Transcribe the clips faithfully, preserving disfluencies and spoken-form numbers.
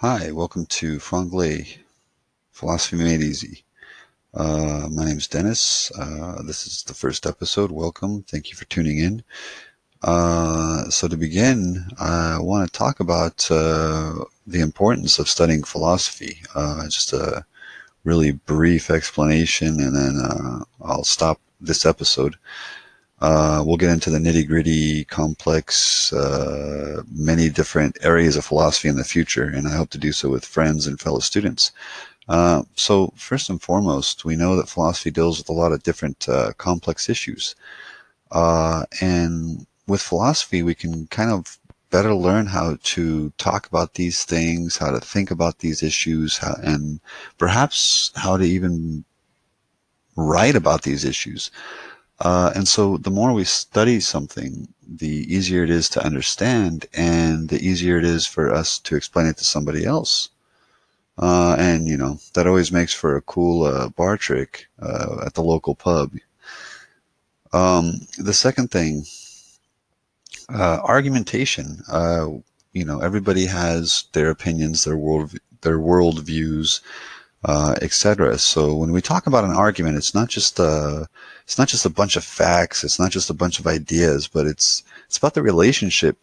Hi, welcome to Franglais, Philosophy Made Easy. Uh, my name is Dennis. Uh, this is the first episode. Welcome. Thank you for tuning in. Uh, so to begin, I want to talk about uh, the importance of studying philosophy. Uh, just a really brief explanation, and then uh, I'll stop this episode. Uh, we'll get into the nitty-gritty, complex, uh, many different areas of philosophy in the future, and I hope to do so with friends and fellow students. Uh, so first and foremost, we know that philosophy deals with a lot of different uh, complex issues. Uh, and with philosophy, we can kind of better learn how to talk about these things, how to think about these issues, how, and perhaps how to even write about these issues. Uh, and so the more we study something, the easier it is to understand, and the easier it is for us to explain it to somebody else. Uh, and, you know, that always makes for a cool uh, bar trick uh, at the local pub. Um, the second thing, uh, argumentation. Uh, you know, everybody has their opinions, their world, their world views, Uh, et cetera. So when we talk about an argument, it's not just a, it's not just a bunch of facts. It's not just a bunch of ideas, but it's it's about the relationship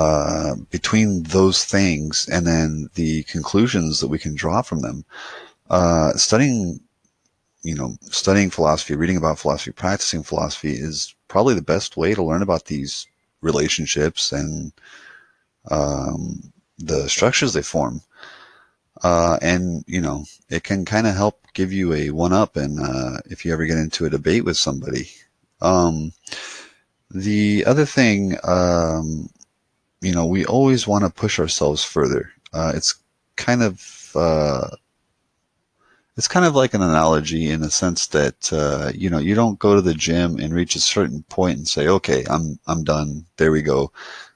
uh, between those things, and then the conclusions that we can draw from them. Uh, studying, you know, studying philosophy, reading about philosophy, practicing philosophy is probably the best way to learn about these relationships and um, the structures they form. Uh, and, you know, it can kind of help give you a one-up and uh, if you ever get into a debate with somebody. Um, the other thing, um, you know, we always want to push ourselves further. Uh, it's kind of uh, it's kind of like an analogy in a sense that, uh, you know, you don't go to the gym and reach a certain point and say, okay, I'm, I'm done. There we go.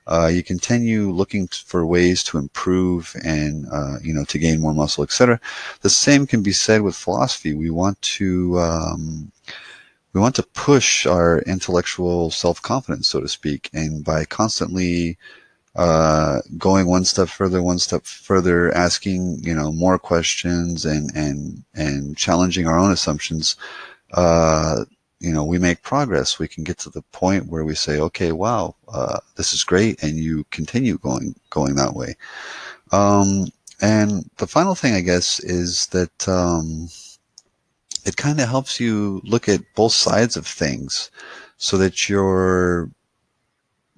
Uh, you continue looking for ways to improve and, uh, you know, to gain more muscle, et cetera. The same can be said with philosophy. We want to, um, we want to push our intellectual self-confidence, so to speak, and by constantly uh, going one step further, one step further, asking, you know, more questions and and and challenging our own assumptions, uh, you know, we make progress. We can get to the point where we say, okay, wow, uh, this is great. And you continue going, going that way. Um, and the final thing, I guess, is that, um, it kind of helps you look at both sides of things so that you're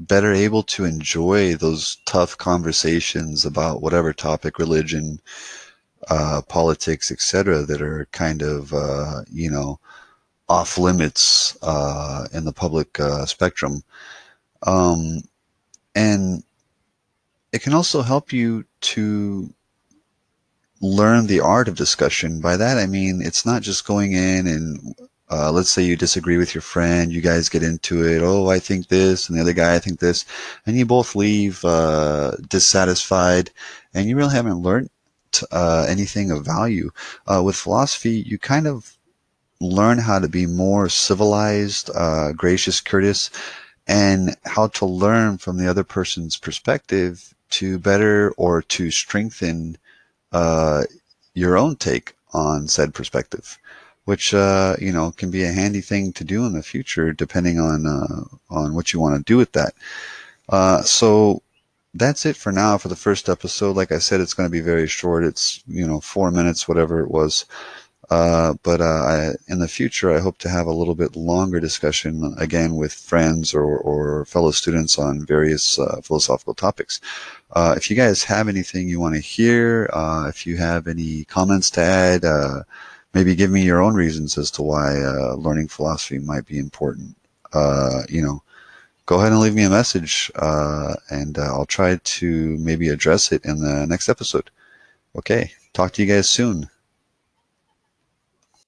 better able to enjoy those tough conversations about whatever topic, religion, uh, politics, et cetera, that are kind of, uh, you know, off limits uh, in the public uh, spectrum. Um, and it can also help you to learn the art of discussion. By that, I mean, it's not just going in and uh, let's say you disagree with your friend, you guys get into it. Oh, I think this, and the other guy, I think this. And you both leave uh, dissatisfied, and you really haven't learned uh, anything of value. Uh, with philosophy, you kind of learn how to be more civilized, uh, gracious, courteous, and how to learn from the other person's perspective to better or to strengthen uh, your own take on said perspective, which uh, you know, can be a handy thing to do in the future, depending on uh, on what you want to do with that. Uh, so that's it for now for the first episode. Like I said, it's going to be very short. It's, you know, four minutes, whatever it was. Uh, but uh, I, in the future, I hope to have a little bit longer discussion, again, with friends or, or fellow students on various uh, philosophical topics. Uh, if you guys have anything you want to hear, uh, if you have any comments to add, uh, maybe give me your own reasons as to why uh, learning philosophy might be important. Uh, you know, go ahead and leave me a message, uh, and uh, I'll try to maybe address it in the next episode. Okay, talk to you guys soon.